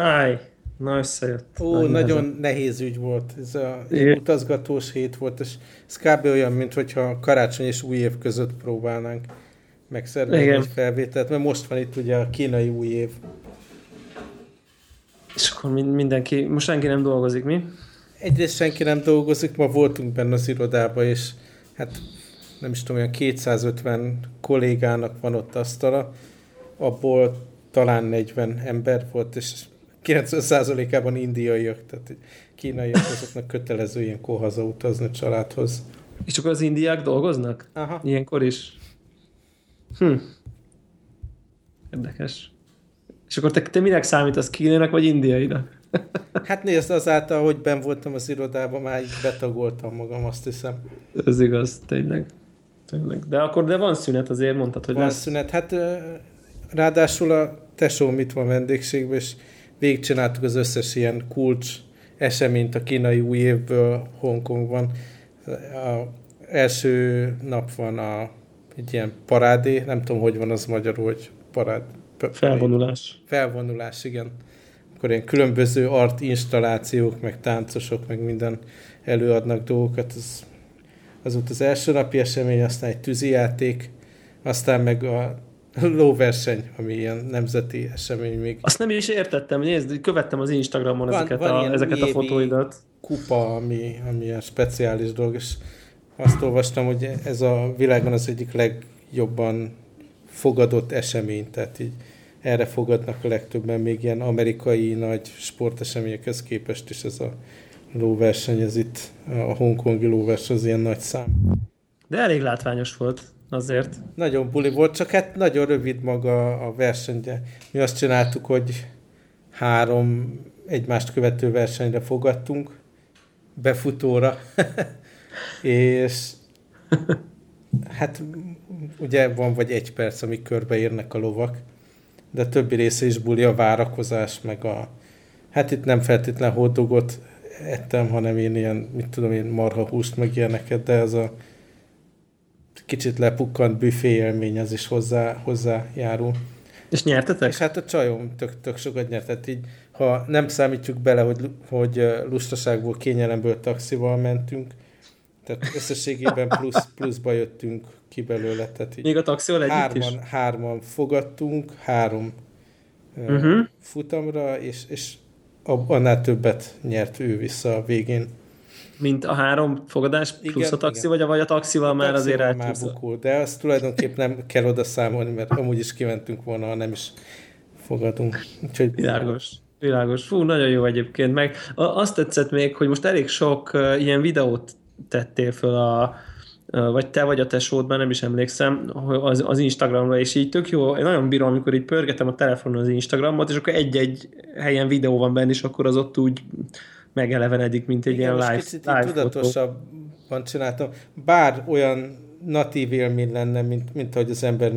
Áj, na összejött. Ó, nagyon nehéz ügy volt. Ez a utazgatós hét volt, és ez kb. Olyan, mint hogyha karácsony és új év között próbálnánk megszervezni egy felvételt, mert most van itt ugye a kínai új év. És akkor mindenki, most senki nem dolgozik, mi? Egyrészt senki nem dolgozik, ma voltunk benne az irodában, és hát nem is tudom, olyan 250 kollégának van ott asztala, abból talán 40 ember volt, és 90%-ában indiaiak, tehát kínaiak, azoknak kötelező ilyenkor hazautazni a családhoz. És akkor az indiák dolgoznak? Aha. Ilyenkor is? Érdekes. És akkor te minek számítasz, kínainak vagy indiainak? Hát nézd, azáltal, hogy benn voltam az irodában, már így betagoltam magam, azt hiszem. Ez igaz, tényleg. De akkor de van szünet, azért mondtad, hogy van szünet. Hát ráadásul a tesóm itt van vendégségben, és végigcsináltuk az összes ilyen kulcs eseményt a kínai új évből Hongkongban. A első nap van egy ilyen parádé, nem tudom, hogy van az magyarul, hogy parád... Felvonulás. Felvonulás, igen. Akkor ilyen különböző art installációk, meg táncosok, meg minden előadnak dolgokat. Az volt az első napi esemény, aztán egy tűzijáték, aztán meg a lóverseny, ami ilyen nemzeti esemény még. Azt nem is értettem, nézd, követtem az Instagramon ezeket a fotóidat. Kupa, ami ilyen speciális dolog, és azt olvastam, hogy ez a világon az egyik legjobban fogadott esemény, tehát így erre fogadnak a legtöbben, még ilyen amerikai nagy sporteseményekhez képest is ez a lóverseny, ez itt a hongkongi lóverseny, az ilyen nagy szám. De elég látványos volt azért. Nagyon buli volt, csak hát nagyon rövid maga a verseny. Mi azt csináltuk, hogy 3 egymást követő versenyre fogadtunk, befutóra, és hát ugye van vagy 1 perc, amíg körbeérnek a lovak, de a többi része is buli, a várakozás, meg a... Hát itt nem feltétlen hotdogot ettem, hanem én ilyen, marhahúst, meg ilyeneket, de ez a kicsit lepukkant büfé élmény, az is hozzájárul. És nyertetek? És hát a csajom tök sokat nyert, tehát így, ha nem számítjuk bele, hogy lustaságból, kényelemből taxival mentünk, tehát összességében pluszba jöttünk ki belőle. Tehát így még a taxival együtt is? 3 fogadtunk, 3 futamra, és annál többet nyert ő vissza a végén. Mint a 3 fogadás plusz igen, a taxi, igen. Vagy a taxival már azért elcsúszol? Már bukul, de azt tulajdonképpen nem kell oda számolni, mert amúgy is kimentünk volna, ha nem is fogadunk. Úgyhogy... Világos. Fú, nagyon jó egyébként. Meg azt tetszett még, hogy most elég sok ilyen videót tettél föl vagy te vagy a tesódban, nem is emlékszem, az Instagramra, és így tök jó, én nagyon bírom, amikor így pörgetem a telefonon az Instagramot, és akkor egy-egy helyen videó van benne, és akkor az ott úgy megelevenedik, mint egy ilyen live kicsit live tudatosabban csináltam. Bár olyan natív élmény lenne, mint ahogy az ember,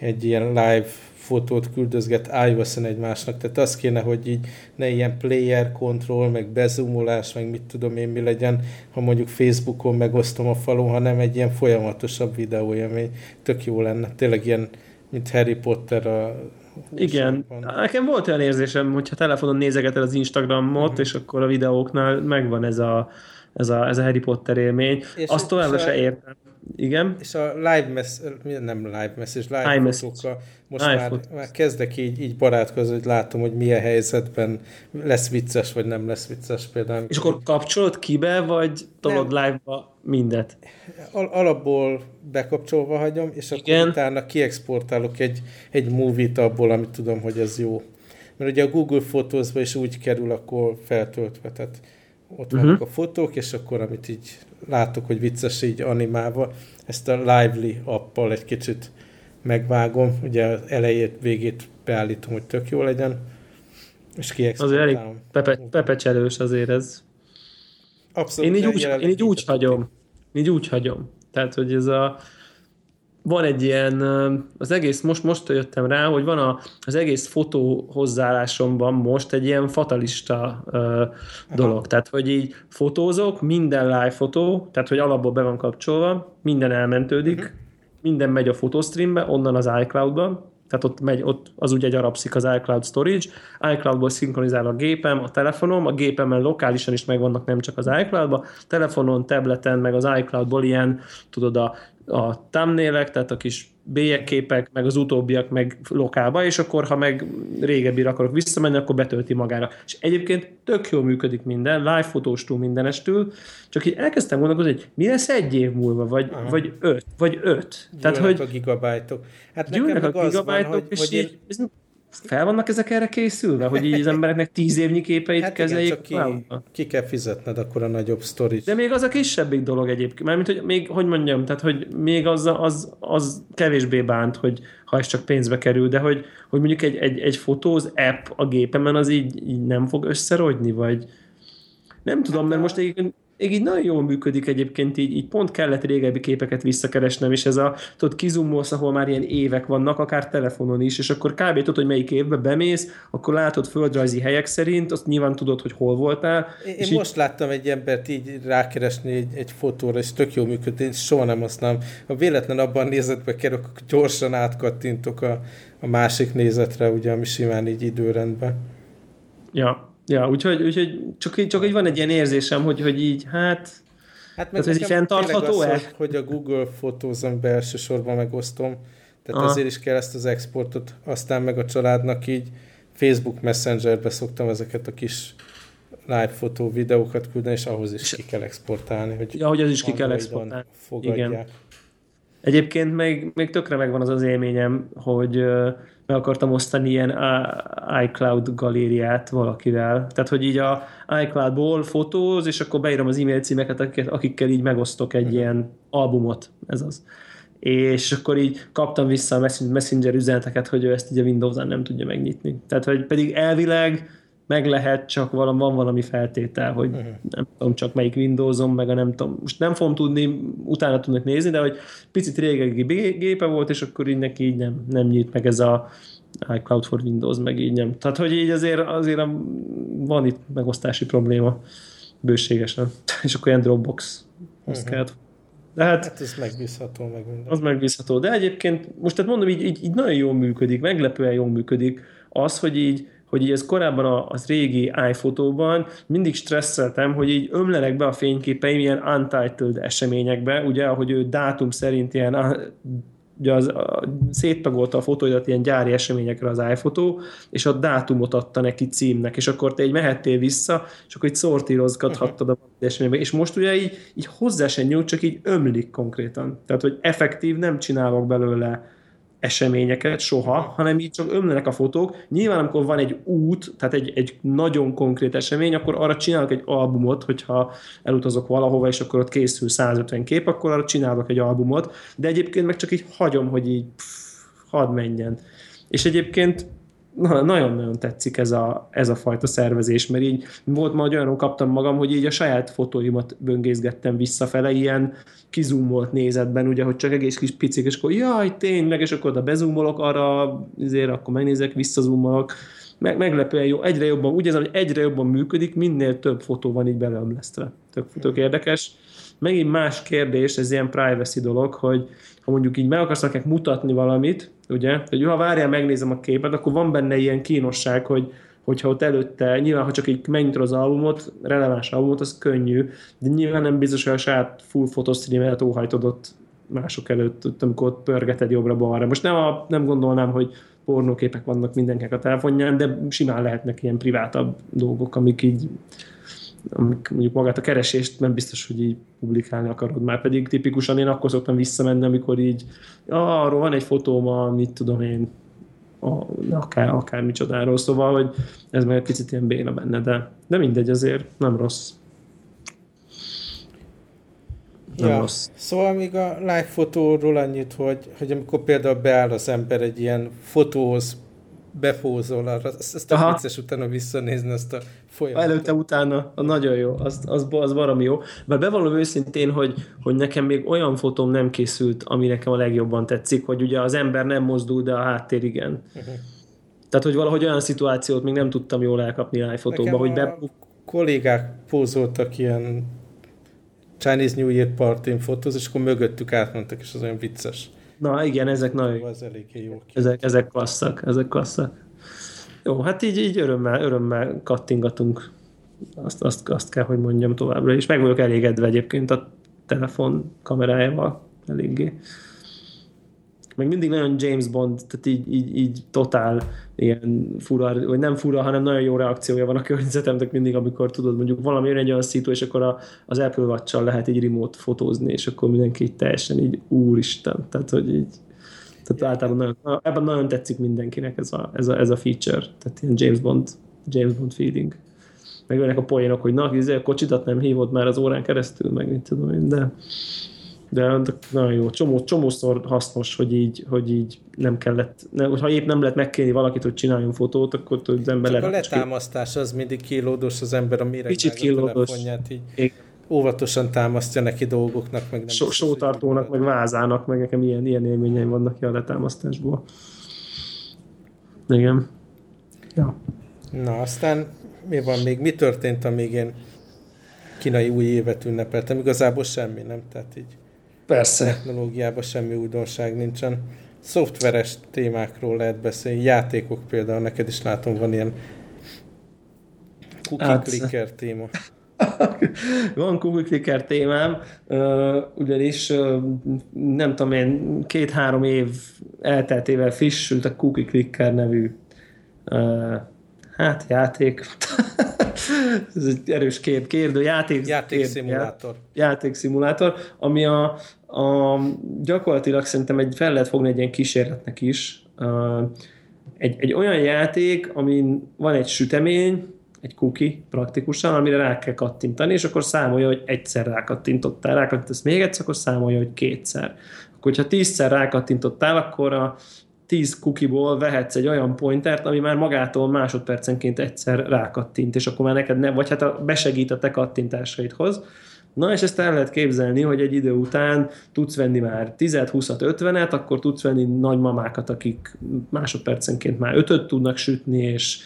egy ilyen live fotót küldözget iOS-en egymásnak, tehát az kéne, hogy így ne ilyen player control, meg bezumolás, meg mi legyen, ha mondjuk Facebookon megosztom a falon, hanem egy ilyen folyamatosabb videóélmény. Tök jó lenne. Tényleg ilyen, mint Harry Potter a... Igen. Nekem volt olyan érzésem, hogyha telefonon nézegeted az Instagramot, és akkor a videóknál megvan ez a Harry Potter élmény. És azt továbbra se értem. Igen. És a live message, most már kezdek így barátkozni, hogy látom, hogy milyen helyzetben lesz vicces, vagy nem lesz vicces például. És akkor kapcsolod kibe, vagy tolod live-ba mindet? Alapból bekapcsolva hagyom, és akkor utána kiexportálok egy movie-t abból, amit tudom, hogy ez jó. Mert ugye a Google Photos-ba is úgy kerül, akkor feltöltve, tehát ott vannak a fotók, és akkor amit így látok, hogy vicces így animálva, ezt a Lively appal egy kicsit megvágom, ugye elejét, végét beállítom, hogy tök jó legyen, és kiexportálom. Azért elég pepecselős azért ez. Abszolút. Én így úgy hagyom. Tehát, hogy ez van egy ilyen, az egész, most jöttem rá, hogy van az egész fotó hozzáállásomban most egy ilyen fatalista dolog. Tehát, hogy így fotózok, minden live fotó, tehát, hogy alapból be van kapcsolva, minden elmentődik, minden megy a fotostreambe, onnan az iCloud-ba, Tehát ott megy, ott az ugye gyarapszik az iCloud storage, iCloudból szinkronizál a gépem, a telefonom, a gépemen lokálisan is megvannak nem csak az iCloudba, telefonon, tableten, meg az iCloudból ilyen, tudod, a thumbnailek, tehát a kis bélyegképek, meg az utóbbiak, meg lokálba, és akkor, ha meg régebbire akarok visszamenni, akkor betölti magára. És egyébként tök jól működik minden, live fotóstól mindenestől, csak így elkezdtem gondolkozni, hogy mi lesz 1 év múlva, vagy öt. Tehát, hogy a gigabájtok. Hát nekem a gigabájtok, van, és így én... fel vannak ezek erre készülve, hogy így az embereknek 10 évnyi képeit hát kezeljék. Hát igen, csak ki kell fizetned akkor a nagyobb sztorit. De még az a kisebbik dolog egyébként. Mármint, hogy még, hogy mondjam, tehát, hogy még az kevésbé bánt, hogy ha ez csak pénzbe kerül, de hogy mondjuk egy fotóz app a gépemen, az így nem fog összerogyni, vagy nem tudom, mert most így nagyon jól működik egyébként, így pont kellett régebbi képeket visszakeresnem, és ez a, tudod, kizumolsz, ahol már ilyen évek vannak, akár telefonon is, és akkor kb. Tudod, hogy melyik évbe bemész, akkor látod földrajzi helyek szerint, azt nyilván tudod, hogy hol voltál. Én most láttam egy embert így rákeresni egy fotóra, és tök jól működik, én soha nem használom. Ha véletlen abban nézetbe kerülök, akkor gyorsan átkattintok a másik nézetre, ugye, ami simán így időrendben. Ja, úgyhogy csak így van egy ilyen érzésem, hogy így, hát meg ez fenntartható-e? Hogy a Google fotózom be elsősorban megosztom, tehát azért is kell ezt az exportot, aztán meg a családnak így Facebook Messengerbe szoktam ezeket a kis live fotó videókat küldeni, és ahhoz is ki kell exportálni. Hogy az is ki kell exportálni. Fogadják. Igen. Egyébként még tökre megvan az élményem, hogy... meg akartam osztani ilyen iCloud galériát valakivel. Tehát, hogy így a iCloudból fotóz, és akkor beírom az e-mail címeket, akikkel így megosztok egy ilyen albumot. Ez az. És akkor így kaptam vissza a Messenger üzeneteket, hogy ő ezt így a Windows-án nem tudja megnyitni. Tehát, hogy pedig elvileg meg lehet, csak van valami feltétel, hogy nem tudom csak melyik Windowsom, meg a nem tudom. Most nem fogom tudni, utána tudnak nézni, de hogy picit régebbi gépe volt, és akkor így neki így nem nyílt meg ez a iCloud for Windows, meg így nem. Tehát, hogy így azért van itt megosztási probléma bőségesen. És akkor ilyen Dropbox. Azt kellett. De hát ez megbízható, meg minden. Az megbízható, de egyébként most tehát mondom, így nagyon jól működik, meglepően jól működik az, hogy így ez korábban az régi iPhotóban mindig stresszeltem, hogy így ömlenek be a fényképeim ilyen untitled eseményekbe, ugye, ahogy ő dátum szerint ilyen széttagolta a fotóidat ilyen gyári eseményekre az iPhotó, és a dátumot adta neki címnek, és akkor te így mehettél vissza, és akkor így szortírozgathattad a eseményekbe, és most ugye így hozzá sem nyújt, csak így ömlik konkrétan. Tehát, hogy effektív nem csinálok belőle eseményeket soha, hanem így csak ömlenek a fotók. Nyilván, amikor van egy út, tehát egy nagyon konkrét esemény, akkor arra csinálok egy albumot, hogyha elutazok valahova, és akkor ott készül 150 kép, akkor arra csinálok egy albumot, de egyébként meg csak így hagyom, hogy így hadd menjen. És egyébként nagyon-nagyon tetszik ez a fajta szervezés, mert így volt ma, hogy olyanról kaptam magam, hogy így a saját fotóimat böngészgettem visszafele, ilyen kizúmolt nézetben, ugye, hogy csak egész kis picik, és akkor jaj, tényleg, és akkor oda bezúmolok arra, azért akkor megnézek, visszazúmolok, meglepően jó, egyre jobban, úgy érzem, hogy egyre jobban működik, minél több fotó van így beleömlesztve. Tök érdekes. Megint más kérdés, ez ilyen privacy dolog, hogy ha mondjuk így meg akarsz nekik mutatni valamit, ugye, hogy ha várjál, megnézem a képet, akkor van benne ilyen kínosság, hogyha ott előtte, nyilván, ha csak így megnyitod az albumot, releváns albumot, az könnyű, de nyilván nem biztos, hogy a saját full fotostreamet óhajtod ott mások előtt, amikor ott pörgeted jobbra-balra. Most nem gondolnám, hogy pornóképek vannak mindenkinek a telefonján, de simán lehetnek ilyen privátabb dolgok, amik mondjuk magát a keresést nem biztos, hogy így publikálni akarod. Már pedig tipikusan én akkor szoktam visszamenni, amikor így arról van egy fotóm, mit tudom én, akár micsodáról, szóval, hogy ez meg egy picit ilyen béna benne, de mindegy, azért nem rossz. Nem rossz. Szóval még a live fotóról annyit, hogy amikor például beáll az ember egy ilyen fotóhoz, befózol arra, ezt a vicces utána visszanézni, ezt a folyamatot. Előtte-utána, nagyon jó, az baromi jó. Bár bevallom őszintén, hogy nekem még olyan fotóm nem készült, ami nekem a legjobban tetszik, hogy ugye az ember nem mozdul, de a háttér igen. Tehát, hogy valahogy olyan szituációt még nem tudtam jól elkapni iPhotóba, hogy kollégák pózoltak ilyen Chinese New Year party-n fotóz, és akkor mögöttük átmentek, és az olyan vicces. Na igen, ezek nagyon jó. Ezek klasszak, Jó, hát így örömmel kattingatunk. Azt kell, hogy mondjam továbbra is. Meg vagyok elégedve egyébként a telefon kamerájával eléggé. Meg mindig nagyon James Bond, tehát így totál ilyen fura, vagy nem fura, hanem nagyon jó reakciója van a környezetemnek mindig, amikor tudod, mondjuk valami jön egy olyan szitu, és akkor az Apple Watch-sal lehet így remote fotózni, és akkor mindenki így teljesen így úristen, tehát hogy így általában ebben nagyon tetszik mindenkinek ez a feature, tehát ilyen James Bond feeling. Meg jönnek a poénok, hogy na, a kocsidat nem hívod már az órán keresztül, meg mit tudom én, de nagyon jó, csomószor hasznos, hogy így nem kellett, ha épp nem lehet megkérni valakit, hogy csináljon fotót, akkor az ember... Csak a letámasztás az mindig kilódos az ember, a méregvágó telefonját így óvatosan támasztja neki dolgoknak, meg nem... Sótartónak, meg vázának, meg nekem ilyen élményeim vannak a letámasztásból. Igen. Ja. Na, aztán mi van még? Mi történt, amíg én kínai új évet ünnepeltem? Igazából semmi, nem? Tehát így... Persze. Technológiában semmi újdonság nincsen. Szoftveres témákról lehet beszélni, játékok például, neked is látom, van ilyen cookie clicker téma. Van cookie clicker témám, ugyanis nem tudom én, 2-3 év elteltével frissült a cookie clicker nevű játék. Ez egy erős kérdő. Játékszimulátor. Játékszimulátor, ami a gyakorlatilag szerintem fel lehet fogni egy ilyen kísérletnek is. Egy olyan játék, amin van egy sütemény, egy kuki praktikusan, amire rá kell kattintani, és akkor számolja, hogy egyszer rákattintottál, rákattintasz még egyszer, akkor számolja, hogy kétszer. Akkor, hogyha 10-szer rákattintottál, akkor a 10 kukiból vehetsz egy olyan pointert, ami már magától másodpercenként egyszer rákattint, és akkor már neked nem, vagy hát besegít a te kattintásaidhoz. Na, és ezt el lehet képzelni, hogy egy idő után tudsz venni már 10-et, 20-at, 50-et, akkor tudsz venni nagymamákat, akik másodpercenként már 5-öt tudnak sütni, és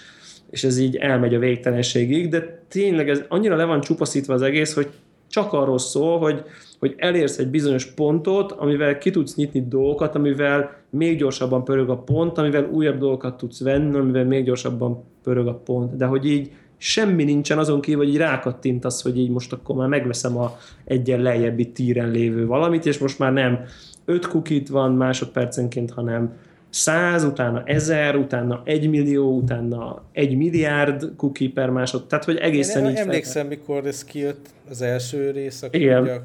ez így elmegy a végtelenségig, de tényleg ez annyira le van csupaszítva az egész, hogy csak arról szól, hogy elérsz egy bizonyos pontot, amivel ki tudsz nyitni dolgokat, amivel még gyorsabban pörög a pont, amivel újabb dolgokat tudsz venni, amivel még gyorsabban pörög a pont. De hogy így semmi nincsen azon kívül, hogy így rákattintasz, hogy így most akkor már megveszem a egyen lejjebbi tíren lévő valamit, és most már nem 5 kukit van másodpercenként, hanem 100, utána 1000, utána 1 millió, utána 1 milliárd kuki per másod. Tehát, hogy egészen így... Emlékszem, mikor ez kijött az első rész, akkor igen. Ugye a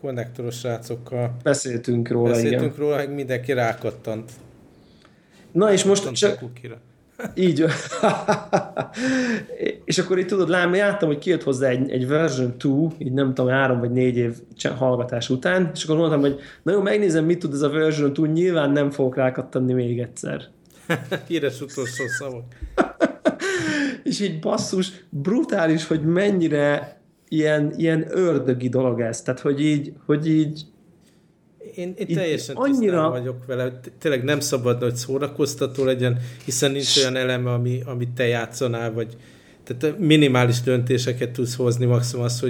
konnektoros srácokkal beszéltünk róla, hogy mindenki rákattant. Na és most... Így. És akkor így tudod, láttam, hogy kijött hozzá egy version 2, így nem tudom, 3 vagy 4 év hallgatás után, és akkor mondtam, hogy na jó, megnézem, mit tud ez a version 2, nyilván nem fogok rákattanni még egyszer. Híres utolsó szavak. És így basszus, brutális, hogy mennyire ilyen ördögi dolog ez, tehát hogy így Én teljesen tisztán vagyok vele, hogy tényleg nem szabadna, hogy szórakoztató legyen, hiszen nincs olyan eleme, amit te játszanál, vagy tehát minimális döntéseket tudsz hozni, maximum az,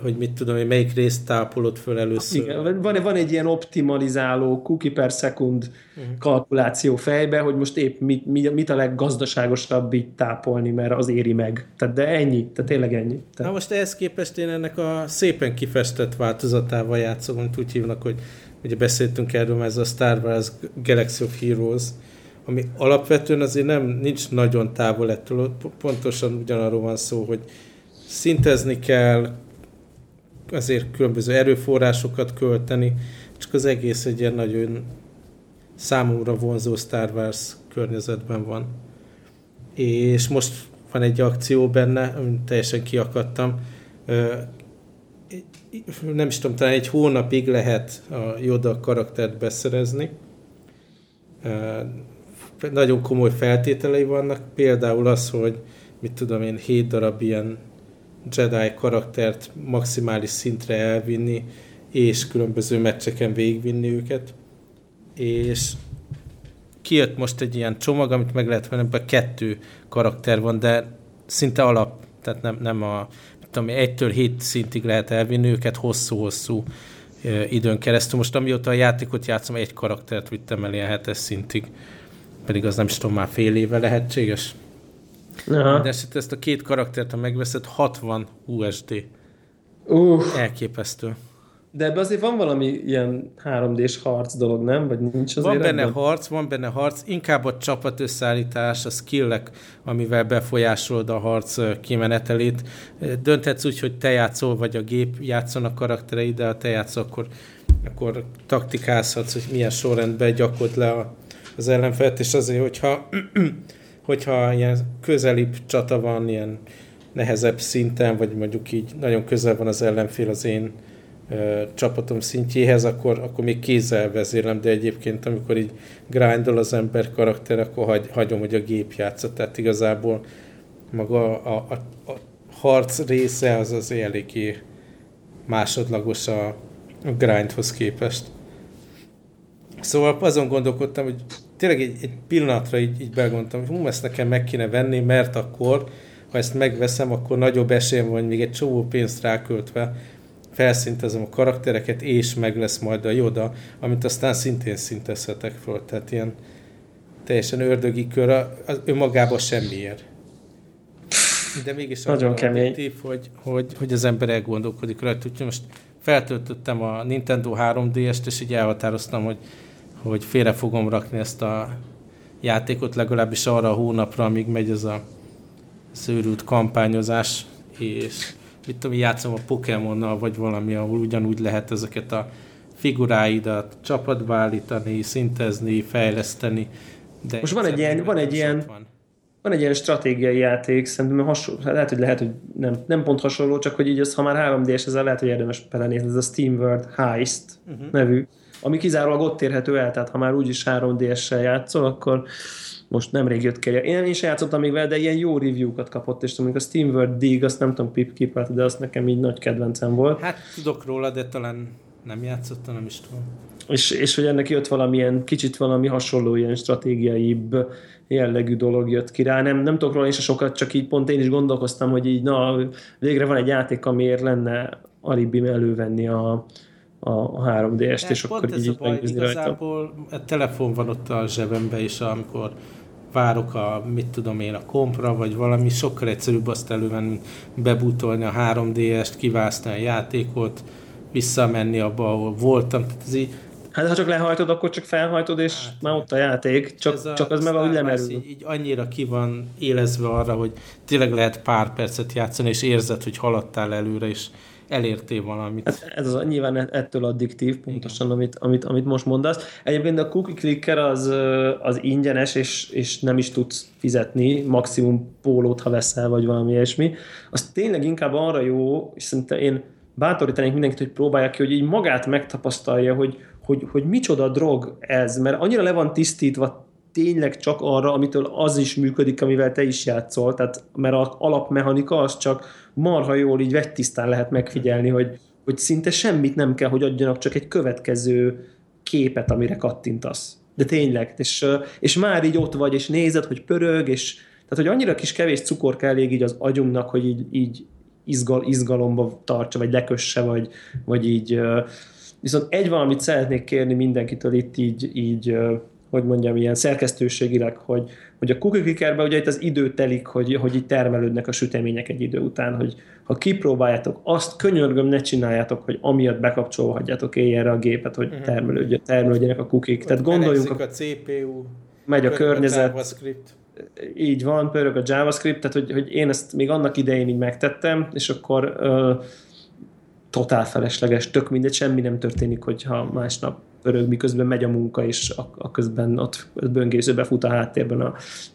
hogy mit tudom én, melyik részt tápolod föl először. Igen, van egy ilyen optimalizáló cookie per second kalkuláció fejbe, hogy most épp mit a leggazdaságosabb így tápolni, mert az éri meg. Tehát de ennyi, tehát tényleg ennyi. Tehát. Na most ehhez képest én ennek a szépen kifestett változatával játszom, amit úgy hívnak, hogy ugye beszéltünk erről, ez a Star Wars Galaxy of Heroes, ami alapvetően azért nincs nagyon távol ettől, pontosan ugyanarról van szó, hogy szintezni kell, azért különböző erőforrásokat költeni, csak az egész egy ilyen nagyon számomra vonzó Star Wars környezetben van. És most van egy akció benne, amin teljesen kiakadtam. Nem is tudom, talán egy hónapig lehet a Yoda karaktert beszerezni. Nagyon komoly feltételei vannak, például az, hogy 7 darab ilyen Jedi karaktert maximális szintre elvinni, és különböző meccseken végigvinni őket. És kijött most egy ilyen csomag, amit meg lehet venni, ebben 2 karakter van, de szinte alap, tehát nem 1-től 7 szintig lehet elvinni őket hosszú-hosszú időn keresztül. Most amióta a játékot játszom, egy karaktert vittem el ilyen 7-es szintig, pedig az nem is tudom, már fél éve lehetséges. Aha. De ezt a két karaktert, ha megveszed, 60 USD. Elképesztő. De ebben azért van valami ilyen 3D-s harc dolog, nem? Vagy nincs azért? Van benne harc, inkább a csapat összeállítás, a skillek, amivel befolyásolod a harc kimenetelét. Dönthetsz úgy, hogy te játszol, vagy a gép játszon a karaktereid, de ha te játszol, akkor taktikázhatsz, hogy milyen sorrendben gyakod le az ellenfelet, és azért, hogyha ilyen közelibb csata van, ilyen nehezebb szinten, vagy mondjuk így nagyon közel van az ellenfél az én csapatom szintjéhez, akkor még kézzel vezérlem, de egyébként amikor így grindol az ember karakter, akkor hagyom, hogy a gép játsza. Tehát igazából maga a harc része az azért eléggé másodlagos a grindhoz képest. Szóval azon gondolkodtam, hogy tényleg egy pillanatra így belegondoltam, hogy ezt nekem meg kéne venni, mert akkor, ha ezt megveszem, akkor nagyobb esélyem van, még egy csomó pénzt ráköltve felszintezem a karaktereket, és meg lesz majd a Yoda, amit aztán szintén szintezhetek föl. Tehát ilyen teljesen ördögi kör, az önmagában semmiért. De mégis nagyon kemény, hogy az ember elgondolkodik rajta. Úgyhogy most feltöltöttem a Nintendo 3DS-t, és így elhatároztam, hogy félre fogom rakni ezt a játékot, legalábbis arra a hónapra, amíg megy ez a szőrült kampányozás, és mit tudom, játszom a Pokémonnal, vagy valami, ahol ugyanúgy lehet ezeket a figuráidat csapatba állítani, szintezni, fejleszteni. De most van egy ilyen stratégiai játék, szerintem hasonló, lehet, hogy nem pont hasonló, csak hogy így az, ha már 3D-es, ezzel lehet, hogy érdemes belenézni, ez a SteamWorld Heist nevű, ami kizárólag ott érhető el, tehát ha már úgyis 3D-essel játszol, akkor most nemrég jött kerül. Én is játszottam még vele, de ilyen jó review-kat kapott, és tudom, a SteamWorld Dig, azt nem tudom, Pipkipet, de azt nekem így nagy kedvencem volt. Hát tudok róla, de talán nem játszottam, nem is tudom. És hogy ennek jött valamilyen, kicsit valami hasonló, ilyen stratégiaibb jellegű dolog jött ki rá. Nem tudok róla is sokat, csak így pont én is gondolkoztam, hogy így na, végre van egy játék, amiért lenne alibim elővenni a 3D-est, hát és akkor így megnézni rajta. Igazából a telefon van ott a zsebembe, és amikor várok a kompra, vagy valami, sokkal egyszerűbb azt elővenni, bebútolni a 3D-est, kivászni a játékot, visszamenni abba, ahol voltam. Tehát ez így... Hát ha csak lehajtod, akkor csak felhajtod, és hát, már ott a játék, csak az meg ahogy lemerül. Így annyira ki van élezve arra, hogy tényleg lehet pár percet játszani, és érzed, hogy haladtál előre, és elértél valamit. Hát ez az nyilván ettől addiktív, pontosan, amit most mondasz. Egyébként a Cookie Clicker az ingyenes, és nem is tudsz fizetni, maximum pólót, ha veszel, vagy valami ilyesmi. Az tényleg inkább arra jó, és szerintem én bátorítanék mindenkit, hogy próbálja ki, hogy így magát megtapasztalja, hogy micsoda drog ez, mert annyira le van tisztítva tényleg csak arra, amitől az is működik, amivel te is játszol, tehát mert az alapmechanika az csak marha jól így vegytisztán lehet megfigyelni, hogy szinte semmit nem kell, hogy adjanak, csak egy következő képet, amire kattintasz. De tényleg, és már így ott vagy, és nézed, hogy pörög, és tehát, hogy annyira kis kevés cukor kell így az agyunknak, hogy így izgalomba tartsa, vagy lekösse, vagy így. Viszont egy valamit szeretnék kérni mindenkitől itt így hogy mondjam, ilyen szerkesztőségileg, hogy a Cookie Clickerben ugye itt az idő telik, hogy így termelődnek a sütemények egy idő után, hogy ha kipróbáljátok, azt könyörgöm, ne csináljátok, hogy amiatt bekapcsolva hagyjátok éjjelre a gépet, hogy termelődjenek a kukik. Tehát gondoljunk, a CPU, megy a környezet, JavaScript. Így van, pörög a JavaScript, tehát hogy én ezt még annak idején így megtettem, és akkor totál felesleges, tök mindegy, semmi nem történik, hogyha másnap örög, miközben megy a munka, és a közben ott böngészőbe fut a háttérben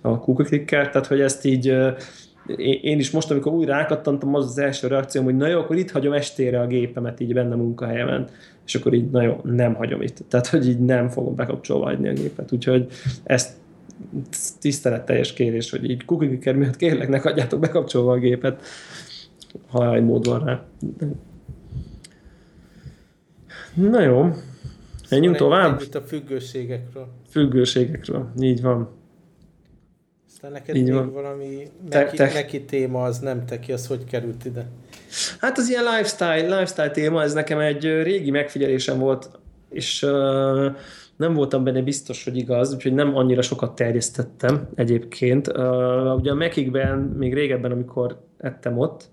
a Cookie Clicker, tehát hogy ezt így én is most, amikor újra rákattantam, az első reakcióm, hogy na jó, akkor itt hagyom estére a gépemet, így benne a munkahelyemen, és akkor így na jó, nem hagyom itt, tehát hogy így nem fogom bekapcsolva hagyni a gépet, úgyhogy ezt tiszteletteljes kérés, hogy így Cookie Clicker miatt kérlek, ne hagyjátok bekapcsolva a gépet, ha egy mód van rá. Na jó, menjünk tovább. Itt a függőségekről, így van. Aztán neked így még van. Valami neki téma, az nem teki, az hogy került ide? Hát az ilyen lifestyle téma, ez nekem egy régi megfigyelésem volt, és nem voltam benne biztos, hogy igaz, úgyhogy nem annyira sokat terjesztettem egyébként. Ugye a Macikben, még régebben, amikor ettem ott,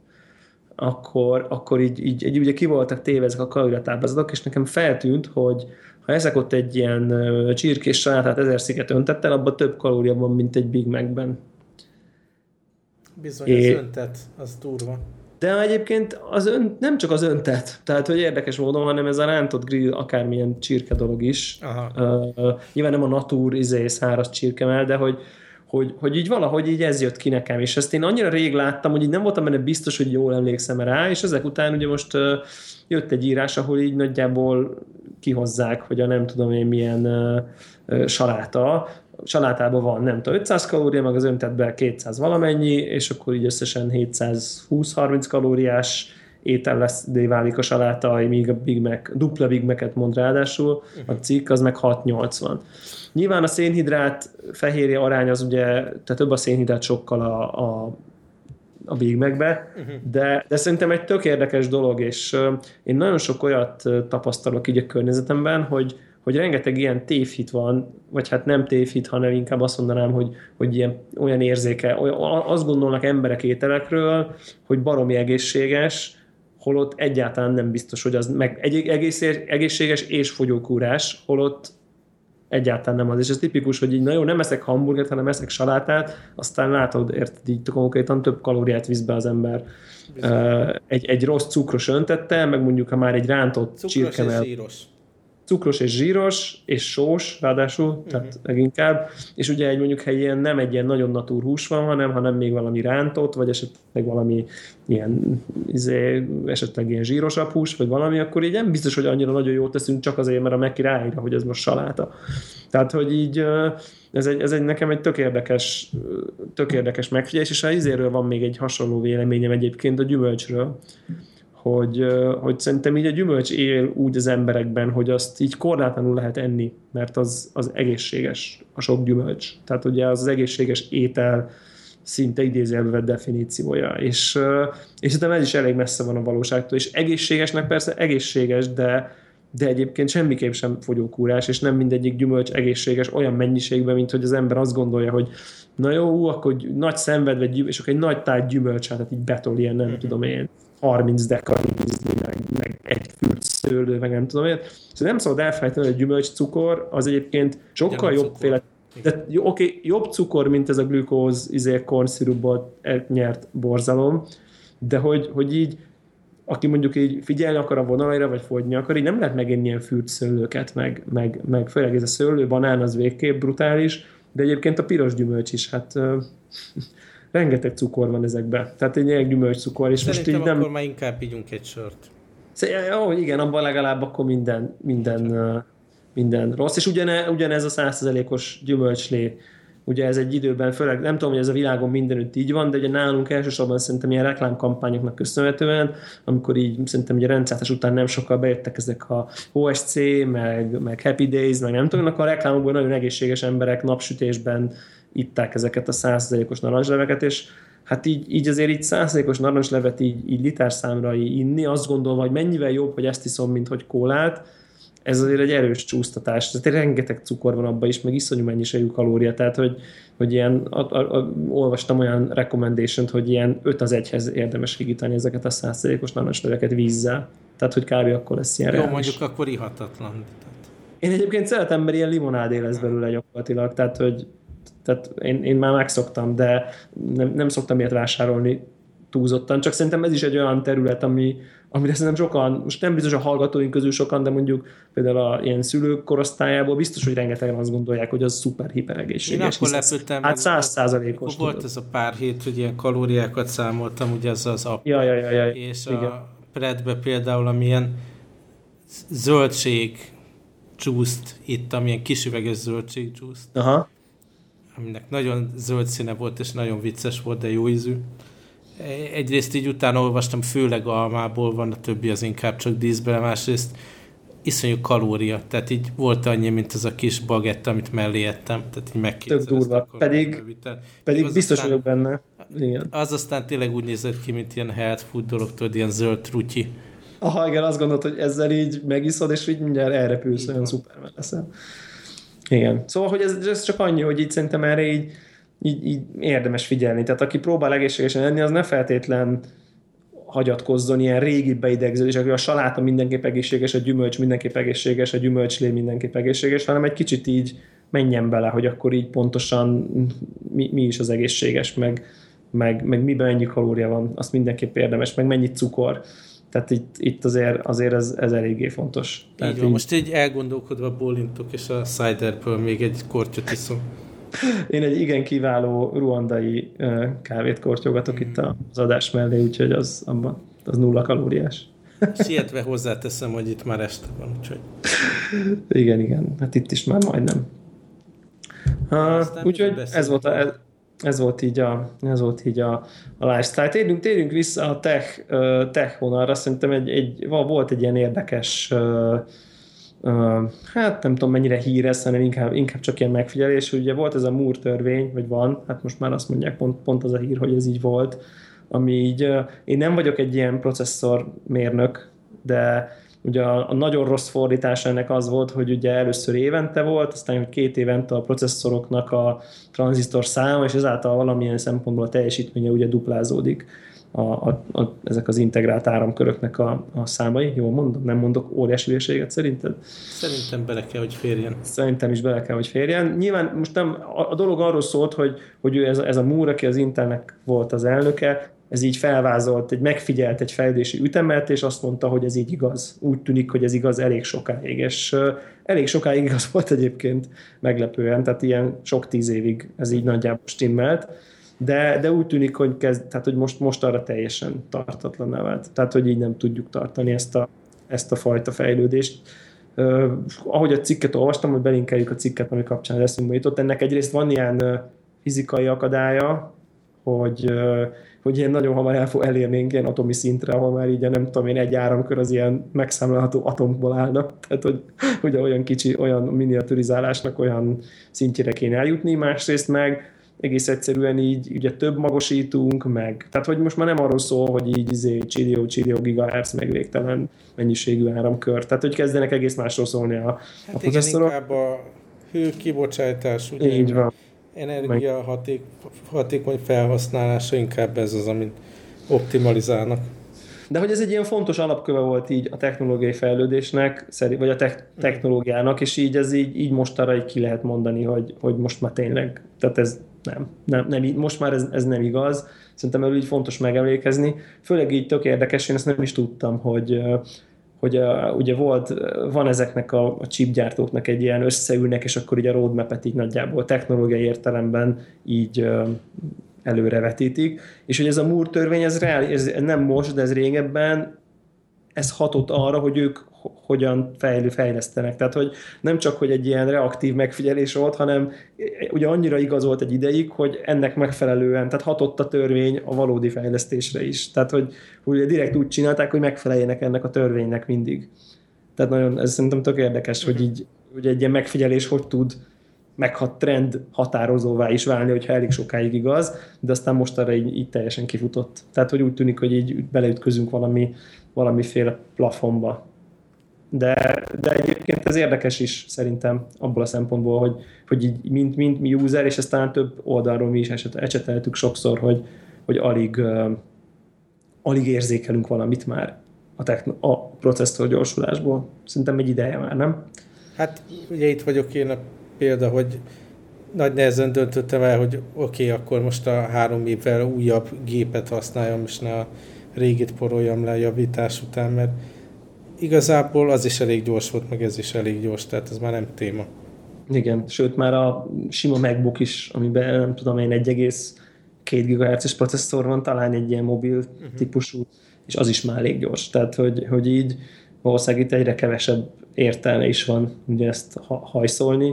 akkor így ugye ki voltak téve ezek a kalóriatáblázatok, és nekem feltűnt, hogy ha ezek ott egy ilyen csirkés salátát 1000 sziget öntett el, abban több kalória van, mint egy Big Mac-ben. Bizony, az öntet, az durva. De egyébként nem csak az öntet, tehát hogy érdekes módon, hanem ez a rántott grill akármilyen csirke dolog is. Nyilván nem a natur száraz csirkemel, de hogy így valahogy így ez jött ki nekem, és ezt én annyira rég láttam, hogy így nem voltam benne biztos, hogy jól emlékszem rá, és ezek után ugye most jött egy írás, ahol így nagyjából kihozzák, hogy a nem tudom én milyen salátában van, nem tudom, 500 kalória, meg az öntetben 200 valamennyi, és akkor így összesen 720-30 kalóriás étel lesz, de válik a saláta, míg a Big Mac, dupla Big Mac-et mond ráadásul, a cikk az meg 680. Nyilván a szénhidrát fehérje arány az ugye, tehát több a szénhidrát sokkal a Big Mac-be, de szerintem egy tök érdekes dolog, és én nagyon sok olyat tapasztalok így a környezetemben, hogy rengeteg ilyen tévhit van, vagy hát nem tévhit, hanem inkább azt mondanám, hogy ilyen, olyan érzéke, azt gondolnak emberek ételekről, hogy baromi egészséges, holott egyáltalán nem biztos, hogy az meg egészséges és fogyókúrás, holott egyáltalán nem az. És ez tipikus, hogy így nagyon nem eszek hamburgert, hanem eszek salátát, aztán látod, érted, így konkrétan több kalóriát visz be az ember. Egy rossz cukros öntettel, meg mondjuk ha már egy rántott csirkemel. Cukros és zsíros, és sós, ráadásul, tehát leginkább. És ugye mondjuk, ha ilyen, nem egy ilyen nagyon natúrhús van, hanem még valami rántott, vagy esetleg valami ilyen, esetleg ilyen zsírosabb hús, vagy valami, akkor így nem biztos, hogy annyira nagyon jót teszünk, csak azért, mert a Meki ráírja, hogy ez most saláta. Tehát, hogy így ez egy nekem egy tök érdekes megfigyelés, és az izéről van még egy hasonló véleményem egyébként a gyümölcsről. Hogy szerintem így a gyümölcs él úgy az emberekben, hogy azt így korlátlanul lehet enni, mert az egészséges, a sok gyümölcs. Tehát ugye az egészséges étel szinte idézőjelbe definíciója. És utána ez is elég messze van a valóságtól. És egészségesnek persze egészséges, de egyébként semmiképp sem fogyókúrás, és nem mindegyik gyümölcs egészséges olyan mennyiségben, mint hogy az ember azt gondolja, hogy na jó, akkor nagy szenvedve, és akkor egy nagy tárgy gyümölcsát, tehát így betol ilyen, nem tudom én, 30 deka vízni, meg egy fürt szőlő, meg nem tudom én. Szóval nem szabad elfelejteni, hogy a gyümölcscukor az egyébként sokkal jobbféle, de oké, jobb cukor, mint ez a glükóz, kornszirupból nyert borzalom, de hogy így, aki mondjuk így figyelni akar a vonalaira, vagy fogyni akar, így nem lehet megenni ilyen fürt szőlőket, meg főleg ez a szőlő, banán az végképp brutális, de egyébként a piros gyümölcs is, hát... rengeteg cukor van ezekben. Tehát egy ilyen gyümölcscukor, és szerintem most így nem... akkor már inkább ígyunk egy sört. Igen, abban legalább akkor minden rossz. És ugyanez a 100%-os gyümölcslé. Ugye ez egy időben, főleg nem tudom, hogy ez a világon mindenütt így van, de ugye nálunk elsősorban szerintem ilyen reklámkampányoknak köszönhetően, amikor így szerintem ugye a rendszertes után nem sokkal bejöttek ezek a HSC, meg Happy Days, meg nem tudom, akkor a reklámokból nagyon egészséges emberek napsütésben itták ezeket a 100%-os narancsleveket, és hát így azért így 100%-os narancslevet így litárszámra inni, azt gondolva, hogy mennyivel jobb, hogy ezt iszom, mint hogy kólát, ez azért egy erős csúsztatás. Tehát rengeteg cukor van abban is, meg iszonyú mennyiségű kalória, tehát hogy ilyen, olvastam olyan recommendation-t, hogy ilyen 5:1 érdemes higítani ezeket a 100%-os narancsleveket vízzel. Tehát, hogy kb. Akkor lesz ilyen reális. Jó, mondjuk akkor ihatatlan. Én egyébként szeretem, mert ilyen limonádé lesz belőle gyakorlatilag, tehát én már megszoktam, de nem szoktam ilyet vásárolni túlzottan, csak szerintem ez is egy olyan terület, amire szerintem sokan, most nem biztos a hallgatóink közül sokan, de mondjuk például a ilyen szülők korosztályából biztos, hogy rengetegen azt gondolják, hogy az szuper-hiper egészséges. Én akkor lepődtem. Hát 100%-os. Volt ez a pár hét, hogy ilyen kalóriákat számoltam, ugye ez az app. Ja, és igen. A Predbe például amilyen zöldség juice-t ittam, ilyen kisüveges zöldség juice-t. Aha. Aminek nagyon zöld színe volt, és nagyon vicces volt, de jó ízű. Egyrészt így utána olvastam, főleg almából van, a többi az inkább csak díszbele, másrészt iszonyú kalória, tehát így volt annyi, mint az a kis bagett, amit mellé ettem, tehát így megkétszereztem. Pedig biztos vagyok benne. Igen. Az aztán tényleg úgy nézett ki, mint ilyen health food dologtól, ilyen zöld trutyi. Aha, igen, azt gondolod, hogy ezzel így megiszod, és így mindjárt elrepülsz, olyan Szuperman leszel. Igen. Szóval, hogy ez csak annyi, hogy így szerintem erre így érdemes figyelni. Tehát aki próbál egészségesen enni, az ne feltétlen hagyatkozzon ilyen régi beidegződésekre. A saláta mindenképp egészséges, a gyümölcs mindenképp egészséges, a gyümölcslé mindenképp egészséges, hanem egy kicsit így menjen bele, hogy akkor így pontosan mi is az egészséges, meg miben ennyi kalória van, azt mindenképp érdemes, meg mennyi cukor. Tehát itt azért ez eléggé fontos. Így van, most így elgondolkodva bólintok, és a ciderből még egy kortyot iszom. Én egy igen kiváló ruandai kávét kortyogatok itt az adás mellé, úgyhogy az nulla kalóriás. Sietve hozzáteszem, hogy itt már este van, úgyhogy... Igen, hát itt is már majdnem. Úgyhogy ez volt így a lifestyle. Térjünk vissza a tech vonalra. Szerintem volt egy ilyen érdekes... hát nem tudom mennyire híres, hanem inkább csak ilyen megfigyelés, hogy ugye volt ez a Moore törvény, vagy van, hát most már azt mondják, pont az a hír, hogy ez így volt, ami így, én nem vagyok egy ilyen processzormérnök, de ugye a nagyon rossz fordítás ennek az volt, hogy ugye először évente volt, aztán hogy 2 évente a processzoroknak a tranzisztor száma, és ezáltal valamilyen szempontból a teljesítménye ugye duplázódik. Ezek az integrált áramköröknek a számai. Jól mondom? Nem mondok óriási hülyeséget szerinted? Szerintem bele kell, hogy férjen. Szerintem is bele kell, hogy férjen. Nyilván most nem, a dolog arról szólt, hogy ez a Moore, aki az Intelnek volt az elnöke, ez így felvázolt, megfigyelt egy fejlődési ütemet, és azt mondta, hogy ez így igaz. Úgy tűnik, hogy ez igaz elég sokáig, és elég sokáig igaz volt egyébként meglepően, tehát ilyen sok 10 évig ez így nagyjából stimmelt. De úgy tűnik, hogy most arra teljesen tartatlanná vált. Tehát, hogy így nem tudjuk tartani ezt a fajta fejlődést. Ahogy a cikket olvastam, hogy belinkeljük a cikket, ami kapcsán eszünkbe jutott. Ennek egyrészt van ilyen fizikai akadálya, hogy ilyen nagyon hamar elérnénk ilyen atomi szintre, ahol már így nem tudom én, egy áramkör az ilyen megszámlálható atomból állna. Tehát, hogy olyan kicsi, olyan miniaturizálásnak olyan szintjére kéne eljutni. Másrészt meg egész egyszerűen így ugye több magosítunk meg. Tehát, hogy most már nem arról szól, hogy így csillió gigahertz meg végtelen mennyiségű áramkör. Tehát, hogy kezdenek egész másról szólni a processzorok. Hát igen, inkább a hőkibocsátás, ugye így van. Energia hatékony felhasználása, inkább ez az, amit optimalizálnak. De hogy ez egy ilyen fontos alapköve volt így a technológiai fejlődésnek, vagy a technológiának, és így ez így mostanra így ki lehet mondani, hogy most már tényleg, tehát ez nem, most már ez nem igaz. Szerintem erről így fontos megemlékezni. Főleg így tök érdekes, én ezt nem is tudtam, hogy ugye van ezeknek a chipgyártóknak egy ilyen összeülnek, és akkor így a roadmap-et így nagyjából technológiai értelemben így előrevetítik. És hogy ez a Moore törvény, ez nem most, de ez régebben, ez hatott arra, hogy ők hogyan fejlesztenek. Tehát, hogy nem csak, hogy egy ilyen reaktív megfigyelés volt, hanem ugye annyira igaz volt egy ideig, hogy ennek megfelelően, tehát hatott a törvény a valódi fejlesztésre is. Tehát, hogy direkt úgy csinálták, hogy megfeleljenek ennek a törvénynek mindig. Tehát nagyon, ez szerintem tök érdekes, hogy így hogy egy ilyen megfigyelés hogy tud trend határozóvá is válni, hogyha elég sokáig igaz, de aztán most arra így teljesen kifutott. Tehát, hogy úgy tűnik, hogy így beleütközünk valamiféle plafonba. De egyébként ez érdekes is szerintem abból a szempontból, hogy így mint mi user, és aztán több oldalról mi is ecseteltük sokszor, hogy alig érzékelünk valamit már a processzor gyorsulásból. Szerintem egy ideje már, nem? Hát ugye itt vagyok én a példa, hogy nagy nehezen döntöttem el, hogy oké, akkor most a 3 évvel újabb gépet használjam, és ne a régit poroljam le a javítás után, mert igazából az is elég gyors volt, meg ez is elég gyors, tehát ez már nem téma. Igen, sőt már a sima MacBook is, amiben nem tudom én 1,2 GHz-es processzor van, talán egy ilyen mobil típusú, és az is már elég gyors, tehát hogy így valószínűleg itt egyre kevesebb értelme is van ugye ezt hajszolni.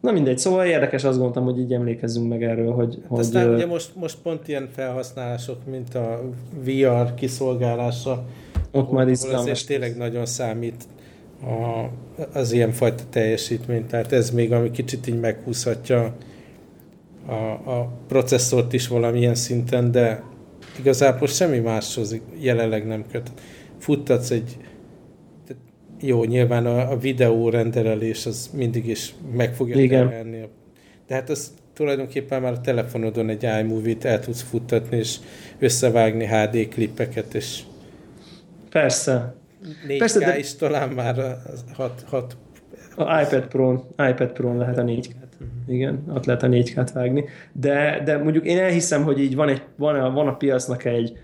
Na mindegy, szóval érdekes, azt gondoltam, hogy így emlékezzünk meg erről, hogy... Hát aztán ugye most pont ilyen felhasználások, mint a VR kiszolgálása, ott már tényleg nagyon számít az ilyenfajta teljesítményt. Tehát ez még, ami kicsit így meghúzhatja a processzort is valamilyen szinten, de igazából semmi máshoz jelenleg nem köt. Futtatsz egy... Jó, nyilván a videó rendelelés az mindig is meg fogja rendelni. De hát az tulajdonképpen már a telefonodon egy iMovie-t el tudsz futtatni, és összevágni HD klippeket, és... Persze. 4K persze, de... is talán már hat... A iPad Pro-n lehet a 4K-t. Igen, ott lehet a 4K-t vágni. De mondjuk én elhiszem, hogy így van a piacnak egy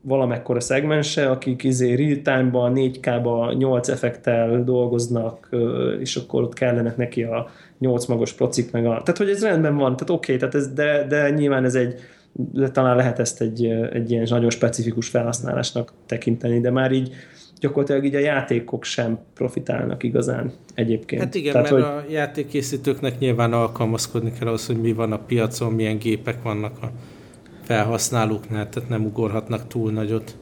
valamekkora szegmense, akik real-time-ban, 4K-ban 8 effektel dolgoznak, és akkor ott kellenek neki a 8 magos procik, meg a... Tehát, hogy ez rendben van, tehát oké, tehát de nyilván ez egy... Talán lehet ezt egy ilyen nagyon specifikus felhasználásnak tekinteni, de már így gyakorlatilag így a játékok sem profitálnak igazán egyébként. Hát igen, tehát, mert hogy... a játékkészítőknek nyilván alkalmazkodni kell ahhoz, hogy mi van a piacon, milyen gépek vannak a felhasználóknál, tehát nem ugorhatnak túl nagyot.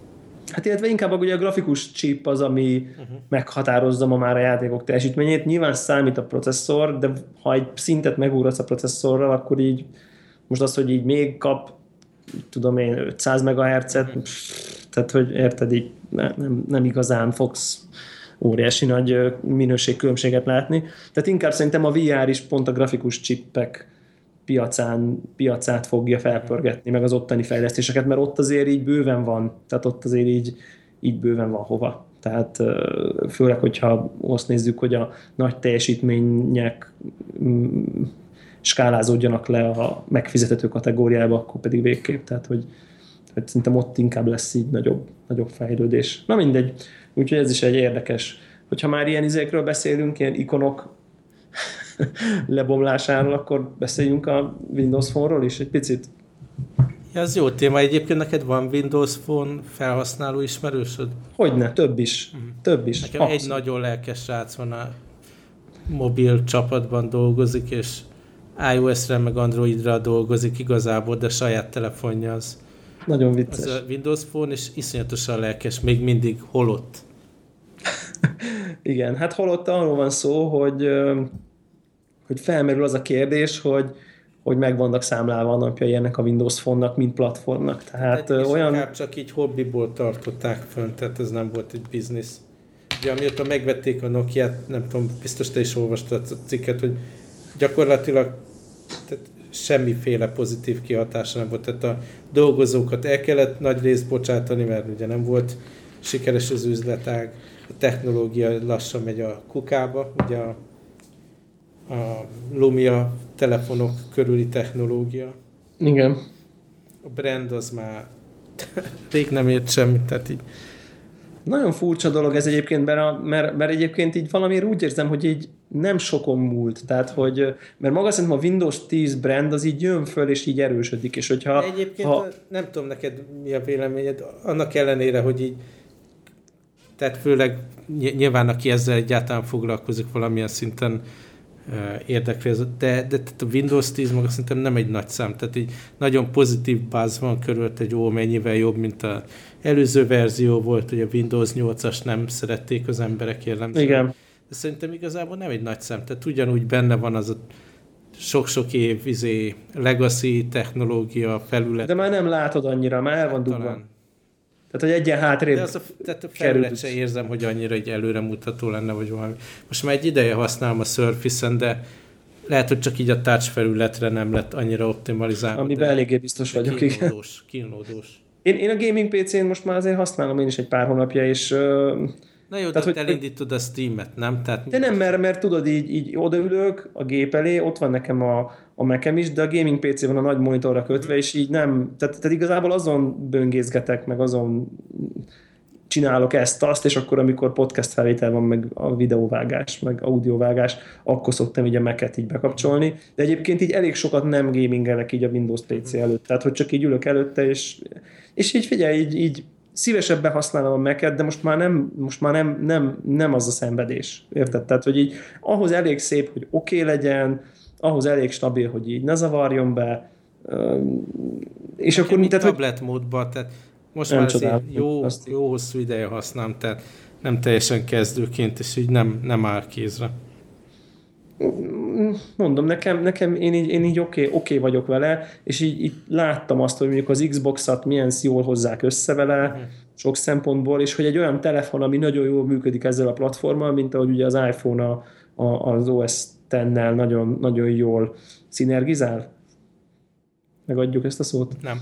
Hát illetve inkább ugye a grafikus chip az, ami meghatározza ma már a játékok teljesítményét. Nyilván számít a processzor, de ha egy szintet megugratsz a processzorral, akkor így most az, hogy így még kap, tudom én, 500 MHz-et, tehát hogy érted, így nem igazán fogsz óriási nagy minőségkülönbséget látni. Tehát inkább szerintem a VR is pont a grafikus chipek piacát fogja felpörgetni, meg az ottani fejlesztéseket, mert ott azért így bőven van, tehát ott azért így bőven van hova. Tehát főleg, hogyha azt nézzük, hogy a nagy teljesítmények skálázódjanak le a megfizethető kategóriába, akkor pedig végképp, tehát hogy szerintem ott inkább lesz így nagyobb fejlődés. Na mindegy, úgyhogy ez is egy érdekes. Hogyha már ilyen izékről beszélünk, ilyen ikonok lebomlásáról, akkor beszéljünk a Windows Phone-ról is egy picit. Ja, az jó téma. Egyébként neked van Windows Phone felhasználó ismerősöd? Hogyne, több is. Nekem egy nagyon lelkes srác van, a mobil csapatban dolgozik, és iOS-re meg Android-ra dolgozik igazából, de saját telefonja az. Nagyon vicces. Az a Windows Phone, és iszonyatosan lelkes, még mindig holott. Igen, hát holott arról van szó, hogy felmerül az a kérdés, hogy meg vannak számlálva a napjai ennek a Windows Phone-nak, mint platformnak. Tehát olyan... csak így hobbiból tartották fönn, tehát ez nem volt egy biznisz. Ugye amióta megvették a Nokiát, nem tudom, biztos te is olvastad a cikket, hogy gyakorlatilag tehát semmiféle pozitív kihatása nem volt. Tehát a dolgozókat el kellett nagy részt bocsátani, mert ugye nem volt sikeres az üzletág, a technológia lassan megy a kukába, ugye a Lumia telefonok körüli technológia. Igen. A brand az már rég nem ért semmit, tehát így. Nagyon furcsa dolog ez egyébként, mert egyébként így valamiért úgy érzem, hogy így nem sokon múlt, tehát hogy, mert maga szerintem a Windows 10 brand az így jön föl, és így erősödik, és hogyha... De egyébként nem tudom neked mi a véleményed, annak ellenére, hogy így, tehát főleg nyilván aki ezzel egyáltalán foglalkozik valamilyen szinten, érdekre, de a Windows 10 maga szerintem nem egy nagy szám, tehát így nagyon pozitív buzz van körülött, egy mennyivel jobb, mint az előző verzió volt, hogy a Windows 8-as nem szerették az emberek jellemzően. Igen. De szerintem igazából nem egy nagy szám, tehát ugyanúgy benne van az a sok-sok év legacy technológia felület. De már nem látod annyira, már el van dugva. Tehát, hogy egyen hátrébb került. Tehát a felület se érzem, hogy annyira egy előremutató lenne, vagy valami. Most már egy ideje használom a Surface-en, de lehet, hogy csak így a touch felületre nem lett annyira optimalizálva. Amiben eléggé biztos vagyok. Kínlódós. Én a gaming PC-n most már azért használom én is egy pár hónapja, és... Na jó, tehát, hogy elindítod a Steam-et, nem? Tehát de nem, mert tudod, így odaülök a gép elé, ott van nekem a Mac-em is, de a gaming PC van a nagy monitorra kötve, és így nem, tehát igazából azon böngészgetek, meg azon csinálok ezt-azt, és akkor, amikor podcast felvétel van, meg a videóvágás, meg audiovágás, akkor szoktam így a Mac-et így bekapcsolni, de egyébként így elég sokat nem gamingelek így a Windows PC előtt, tehát hogy csak így ülök előtte, és így figyelj, így szívesebben használom a Mac-et, de most már nem az a szenvedés. Érted? Tehát, hogy így ahhoz elég szép, hogy oké legyen, ahhoz elég stabil, hogy így ne zavarjon be, és akkor... Tablet módban, tehát most már jó hosszú ideje használom, tehát nem teljesen kezdőként, és így nem áll kézre. Mondom, nekem én így oké vagyok vele, és így láttam azt, hogy mondjuk az Xbox-at milyen jól hozzák össze vele, sok szempontból, és hogy egy olyan telefon, ami nagyon jól működik ezzel a platformmal, mint ahogy ugye az iPhone az OS X-nel nagyon, nagyon jól szinergizál. Megadjuk ezt a szót? Nem.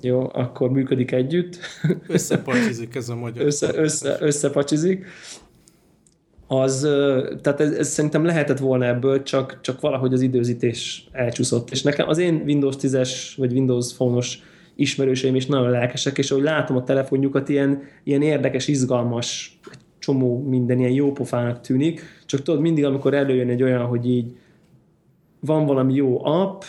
Jó, akkor működik együtt. Összepacsizik ez a magyar. Összepacsizik. Tehát ez szerintem lehetett volna ebből, csak valahogy az időzítés elcsúszott. És nekem az én Windows 10-es vagy Windows Phone-os ismerőseim is nagyon lelkesek, és ahogy látom a telefonjukat, ilyen érdekes, izgalmas, egy csomó minden ilyen jópofának tűnik, csak tudod, mindig amikor előjön egy olyan, hogy így van valami jó app,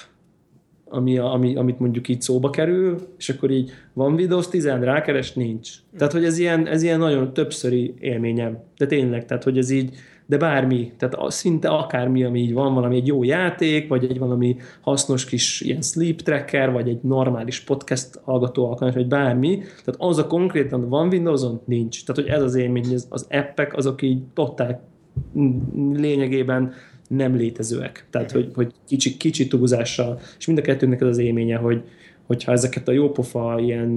amit mondjuk így szóba kerül, és akkor így van Windows 10, rákeres, nincs. Tehát, hogy ez ilyen nagyon többszöri élményem. De tényleg, tehát, hogy ez így, de bármi, tehát szinte akármi, ami így van, valami egy jó játék, vagy egy valami hasznos kis ilyen sleep tracker, vagy egy normális podcast hallgató alkalmazás, vagy bármi. Tehát az a konkrétan van Windowson, nincs. Tehát, hogy ez az élmény, az appek, azok így totál lényegében nem létezőek. Tehát, hogy kicsi túlzással, és mind a kettőnek ez az élménye, hogyha ezeket a jópofa ilyen,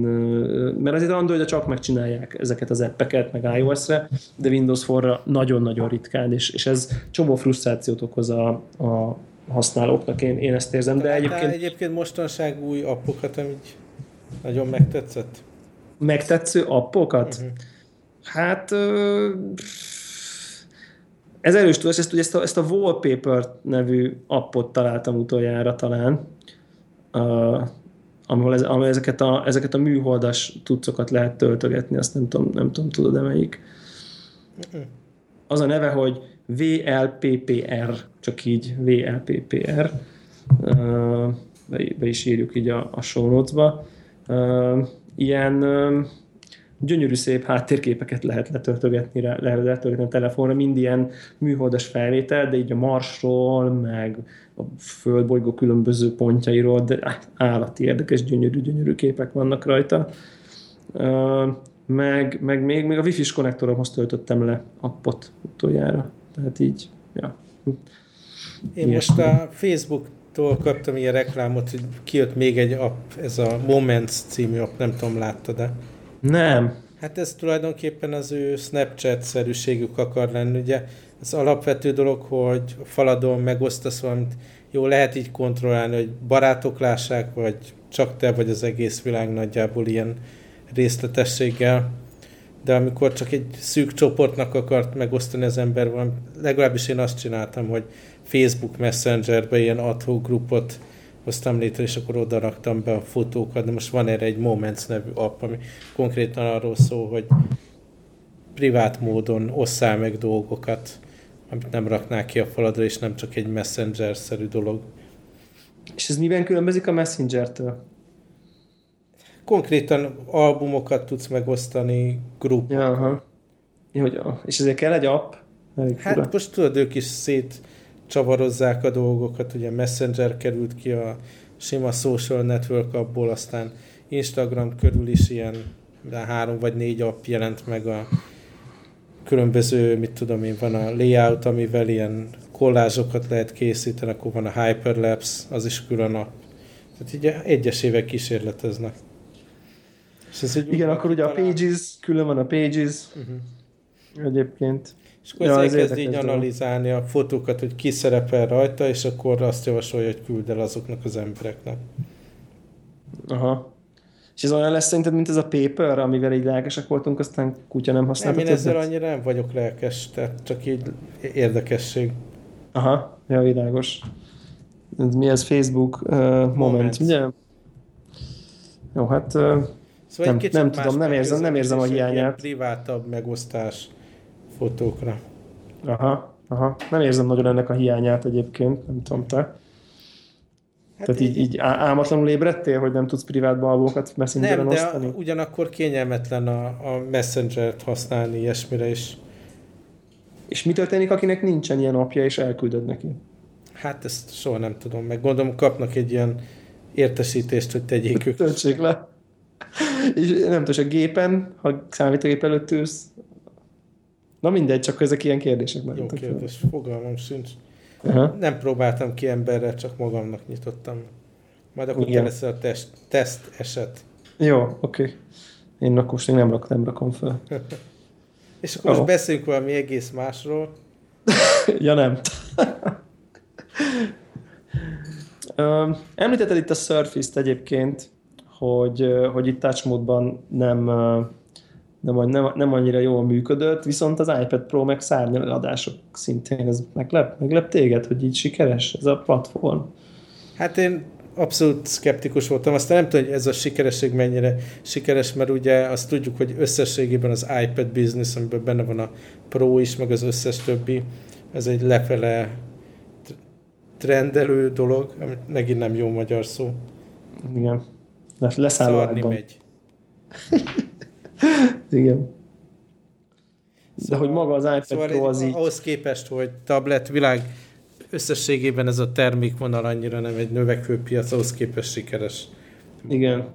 mert azért Androidra csak megcsinálják ezeket az appeket, meg iOS-re, de Windows Phone-ra nagyon-nagyon ritkán, és ez csomó frusztrációt okoz a használóknak, én ezt érzem. De egyébként mostanság új appokat, amit nagyon megtetszett? Megtetsző appokat? Uh-huh. Hát... ez erős tudás, ezt a Wallpaper nevű appot találtam utoljára talán, ahol ezeket a műholdas tudszokat lehet töltögetni, azt nem tudom, tudod-e melyik. Az a neve, hogy VLPPR, csak így VLPPR, be is írjuk így a show notes-ba. Ilyen... gyönyörű szép háttérképeket lehet letöltögetni, a telefonra, mind ilyen műholdas felvétel, de így a Marsról, meg a földbolygó különböző pontjairól, de állati érdekes, gyönyörű képek vannak rajta. Meg még a Wi-Fi-s konnektoromhoz töltöttem le appot utoljára. Tehát így, ja. Én most a Facebooktól kaptam ilyen reklámot, hogy kijött még egy app, ez a Moments című app, nem tudom, láttad-e? Nem. Hát ez tulajdonképpen az ő Snapchat-szerűségük akar lenni, ugye? Ez alapvető dolog, hogy a faladon megosztasz valamit, jó, lehet így kontrollálni, hogy barátok lássák, vagy csak te, vagy az egész világ nagyjából ilyen részletességgel. De amikor csak egy szűk csoportnak akart megosztani az ember valamit, legalábbis én azt csináltam, hogy Facebook Messengerbe ilyen ad hoc grupot hoztam létre, és akkor oda raktam be a fotókat, de most van erre egy Moments nevű app, ami konkrétan arról szól, hogy privát módon osszál meg dolgokat, amit nem raknál ki a faladra, és nem csak egy Messenger-szerű dolog. És ez miben különbözik a Messenger-től? Konkrétan albumokat tudsz megosztani, grupok. Aha. Ja, és ezért kell egy app? Elég hát fura. Most tudod, ők is csavarozzák a dolgokat, ugye Messenger került ki a sima social network abból, aztán Instagram körül is ilyen 3 vagy 4 app jelent meg a különböző, van a layout, amivel ilyen kollázsokat lehet készíteni, akkor van a hyperlapse, az is külön app. Tehát így egyesével kísérleteznek. Igen, akkor ugye a Pages, külön van a Pages egyébként. És akkor ez elkezd így analizálni a fotókat, hogy ki szerepel rajta, és akkor azt javasolja, hogy küld el azoknak az embereknek. Aha. És ez olyan lesz szerinted, mint ez a paper, amivel így lelkesek voltunk, aztán kutya nem használta. Nem, én ezzel annyira nem vagyok lelkes, tehát csak így érdekesség. Aha, ja, világos. Mi ez Facebook Moment, ugye? Jó, hát szóval nem tudom, nem érzem a hiányát. Privátabb megosztás fotókra. Aha. Nem érzem nagyon ennek a hiányát egyébként, nem tudom, te. Hát tehát így álmatlanul ébredtél, hogy nem tudsz privát balvókat Messengeren osztani? Nem, de ugyanakkor kényelmetlen a Messengert használni ilyesmire is. És mi történik, akinek nincsen ilyen appja, és elküldöd neki? Hát ezt soha nem tudom, meg gondolom kapnak egy ilyen értesítést, hogy tegyék ők. Töltsék le. És nem tudom, a gépen, ha számítógép előtt ülsz, Na mindegy, csak ezek ilyen kérdések. Jó kérdés, fogalmam sincs. Aha. Nem próbáltam ki emberre, csak magamnak nyitottam. Majd akkor te lesz a teszt eset. Jó, oké. Én akkor most nem rakom fel. És akkor most beszéljünk valami egész másról. Ja nem. Említetted itt a Surface-t egyébként, hogy itt touch módban nem annyira jól működött, viszont az iPad Pro meg szárnyaladások szintén. Ez meglep téged, hogy így sikeres ez a platform? Hát én abszolút szkeptikus voltam. Aztán nem tudom, hogy ez a sikeresség mennyire sikeres, mert ugye azt tudjuk, hogy összességében az iPad business, amiben benne van a Pro is, meg az összes többi, ez egy lefele trendelő dolog, amit megint nem jó magyar szó. Igen. Leszálló ágban. Megy. Igen. Szóval, de hogy maga az iPad Pro az így... Ahhoz képest, hogy tablet világ összességében ez a termékvonal annyira nem egy növekvő piac, ahhoz képest sikeres. Igen.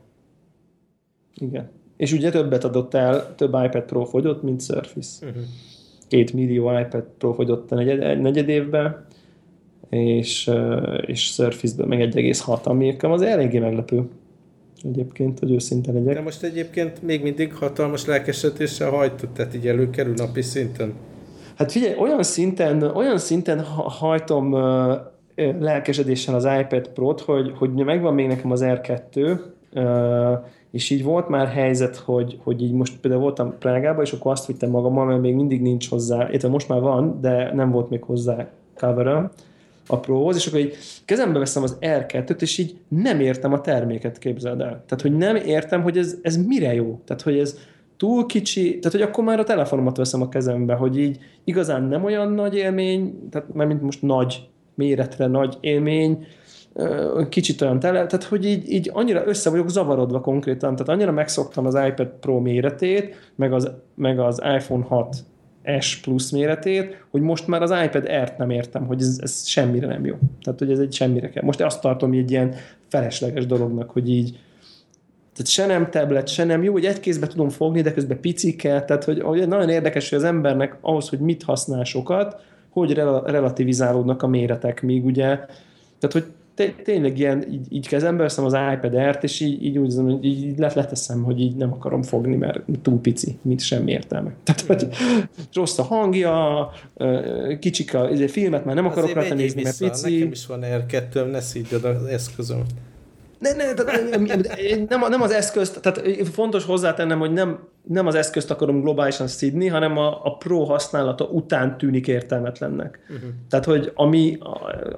Igen. És ugye többet adott el, több iPad Pro fogyott, mint Surface. 2 millió iPad Pro fogyott a negyed évben, és Surface-ben meg 1,6, ami az eléggé meglepő. Egyébként, hogy őszinte legyek. De most egyébként még mindig hatalmas lelkesedéssel hajtott, tehát így előkerül napi szinten. Hát figyelj, olyan szinten hajtom lelkesedéssel az iPad Pro-t, hogy megvan még nekem az R2, és így volt már helyzet, hogy így most például voltam Prágában, és akkor azt vittem magammal, mert még mindig nincs hozzá, értem most már van, de nem volt még hozzá cover-em a Pro-hoz, és akkor így kezembe veszem az R2-t, és így nem értem a terméket, képzeld el. Tehát, hogy nem értem, hogy ez mire jó. Tehát, hogy ez túl kicsi, tehát, hogy akkor már a telefonomat veszem a kezembe, hogy így igazán nem olyan nagy élmény, tehát már mint most nagy, méretre nagy élmény, kicsit olyan tele, tehát, hogy így annyira össze vagyok zavarodva konkrétan, tehát annyira megszoktam az iPad Pro méretét, meg az iPhone 6 S plusz méretét, hogy most már az iPad Air-t nem értem, hogy ez semmire nem jó. Tehát, hogy ez egy semmire kell. Most azt tartom egy ilyen felesleges dolognak, hogy így tehát se nem tablet, se nem jó, hogy egy kézbe tudom fogni, de közben picike, tehát, hogy nagyon érdekes, hogy az embernek ahhoz, hogy mit használ sokat, hogy relativizálódnak a méretek még, ugye. Tehát, hogy tényleg ilyen, így kezembe veszem az iPad Air-t, és így leteszem, hogy így nem akarom fogni, mert túl pici, mint semmi értelme. Tehát, hogy rossz a hangja, kicsik a filmet, már nem akarok rá nézni, mert pici. Nekem is van R2-öm, ne szígyad az eszközöm. Nem az eszközt, tehát fontos hozzátennem, hogy nem az eszközt akarom globálisan szidni, hanem a Pro használata után tűnik értelmetlennek. Tehát, hogy ami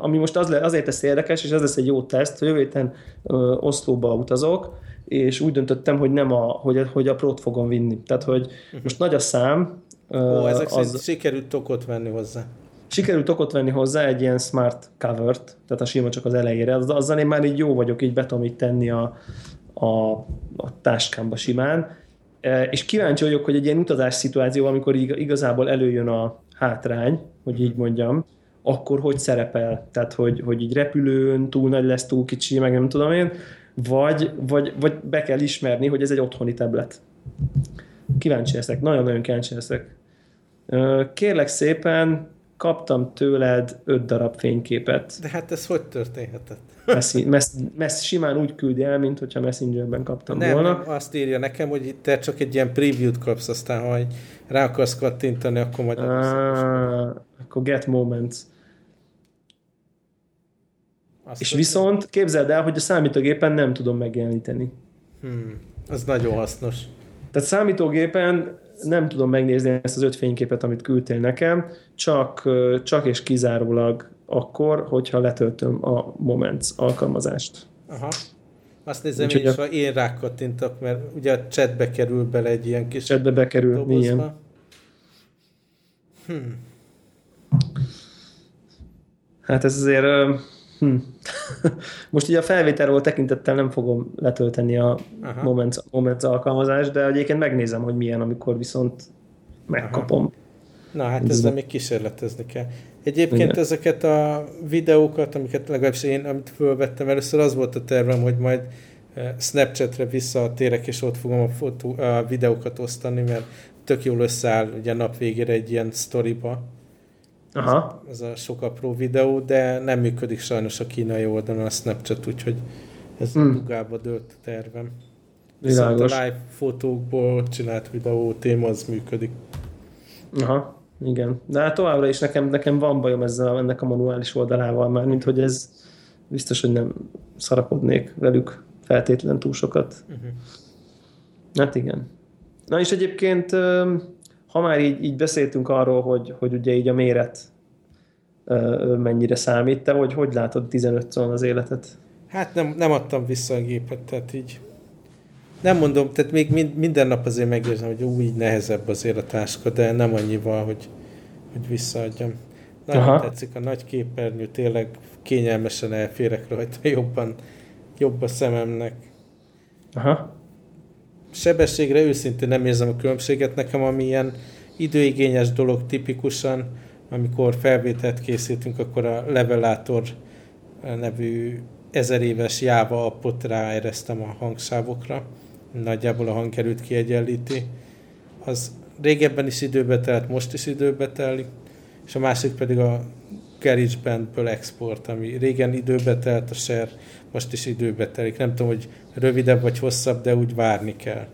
most azért lesz érdekes, és ez lesz egy jó teszt, hogy jövő héten Oszlóba utazok, és úgy döntöttem, hogy hogy a Pro-t fogom vinni. Tehát, hogy most nagy a szám. Ezek szerint sikerült tokot venni hozzá. Sikerült okot venni hozzá egy ilyen smart cover-t, tehát a sima csak az elejére. Azzal én már így jó vagyok, így be tudom így tenni a táskámba simán. És kíváncsi vagyok, hogy egy ilyen utazás szituáció, amikor igazából előjön a hátrány, hogy így mondjam, akkor hogy szerepel? Tehát, hogy így repülőn, túl nagy lesz, túl kicsi, meg nem tudom én, vagy be kell ismerni, hogy ez egy otthoni tablet. Kíváncsi leszek, nagyon-nagyon kíváncsi leszek. Kérlek szépen, kaptam tőled 5 darab fényképet. De hát ez hogy történhetett? Messi simán úgy küldi el, mint hogyha Messengerben kaptam volna. Nem, azt írja nekem, hogy te csak egy ilyen preview-t kapsz, aztán ha rá akarsz kattintani, akkor majd... Akkor get moments. És viszont képzeld el, hogy a számítógépen nem tudom megjeleníteni. Az nagyon hasznos. Tehát számítógépen nem tudom megnézni ezt az 5 fényképet, amit küldtél nekem, csak és kizárólag akkor, hogyha letöltöm a Moments alkalmazást. Aha. Azt nézem, hogy ha én rákattintok, mert ugye a chatbe kerül bele egy ilyen kis chatbe bekerül, dobozba. Igen. Hát ez azért... Most ugye a felvételről tekintettel nem fogom letölteni a Moments alkalmazást, de egyébként megnézem, hogy milyen, amikor viszont megkapom. Aha. Na hát ezzel még kísérletezni kell. Egyébként igen. Ezeket a videókat, amiket legalábbis én, amit fölvettem először, az volt a tervem, hogy majd Snapchatre visszatérek, és ott fogom a videókat osztani, mert tök jól összeáll ugye a nap végére egy ilyen sztoriba. Aha. Ez a sok apró videó, de nem működik sajnos a kínai oldalon a Snapchat, úgyhogy ez dugába dőlt a tervem. Viszont a live fotókból csinált videó téma, az működik. Aha, igen. De hát továbbra is nekem van bajom ezzel, ennek a manuális oldalával már, mint hogy ez biztos, hogy nem szarakodnék velük feltétlen túl sokat. Uh-huh. Hát igen. Na és egyébként, ha már így beszéltünk arról, hogy ugye így a méret mennyire számít, te hogy látod 15-szor az életet? Hát nem adtam vissza a gépet, tehát így nem mondom, tehát még minden nap azért megérzem, hogy így nehezebb azért a táska, de nem annyival, hogy visszaadjam. Nagyon tetszik a nagy képernyő, tényleg kényelmesen elférek rajta, jobb a szememnek. Aha. Sebességre őszintén nem érzem a különbséget. Nekem ami ilyen időigényes dolog tipikusan, amikor felvételt készítünk, akkor a Levelator nevű 1000 éves Java appot ráeresztem a hangsávokra. Nagyjából a hangkerült kiegyenlíti. Az régebben is időbe telt, most is időbe telik. És a másik pedig a GarageBand-ből export, ami régen időbe telt, a share most is időbe telik. Nem tudom, hogy rövidebb vagy hosszabb, de úgy várni kell.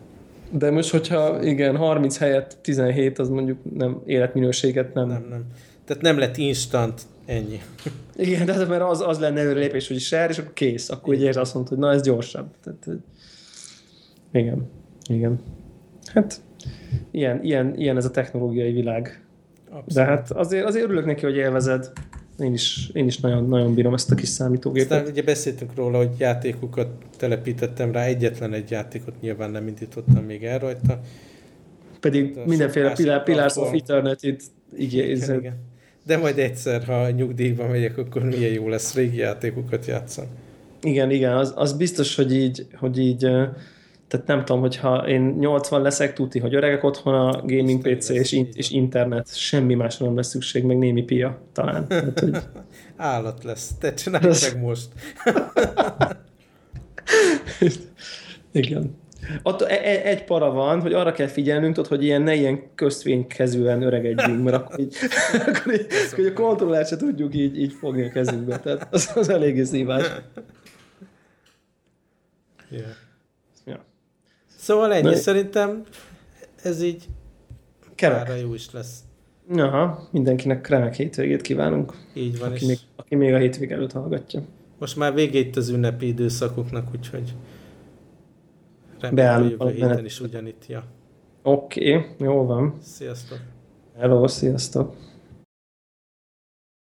De most, hogyha igen, 30 helyett 17, az mondjuk nem életminőséget nem. Nem. Tehát nem lett instant ennyi. Igen, de mert az lenne előrelépés, hogy share, és akkor kész. Akkor így azt mondta, hogy na ez gyorsabb. Tehát, igen. Hát ilyen ez a technológiai világ. Abszolút. De hát azért örülök neki, hogy élvezed. Én is nagyon, nagyon bírom ezt a kis számítógépet. Aztán ugye beszéltünk róla, hogy játékokat telepítettem rá, egyetlen egy játékot nyilván nem indítottam még el rajta. Pedig de mindenféle Pillars of Eternity-t igen. De majd egyszer, ha nyugdíjba megyek, akkor milyen jó lesz régi játékokat játszani. Igen, az biztos, hogy így tehát nem tudom, hogyha én 80 leszek, tuti, hogy öregek otthon a gaming PC és internet. Semmi másra nem lesz szükség, meg némi pia talán. Hát, hogy... Állat lesz. Te csinálj meg most. Igen. Ott egy para van, hogy arra kell figyelnünk, hogy ne ilyen köztvénykezűen öregedjünk, mert akkor a kontrollát se tudjuk így fogni a kezünkbe. Tehát az eléggé szívás. Yeah. Szóval ennyi, szerintem ez így kára jó is lesz. Aha, mindenkinek remek hétvégét kívánunk. Így van, aki még a hétvég előtt hallgatja. Most már vége itt az ünnepi időszakoknak, úgyhogy remélem jövő héten is ugyanitt. Ja. Oké, jól van. Sziasztok. Hello, sziasztok.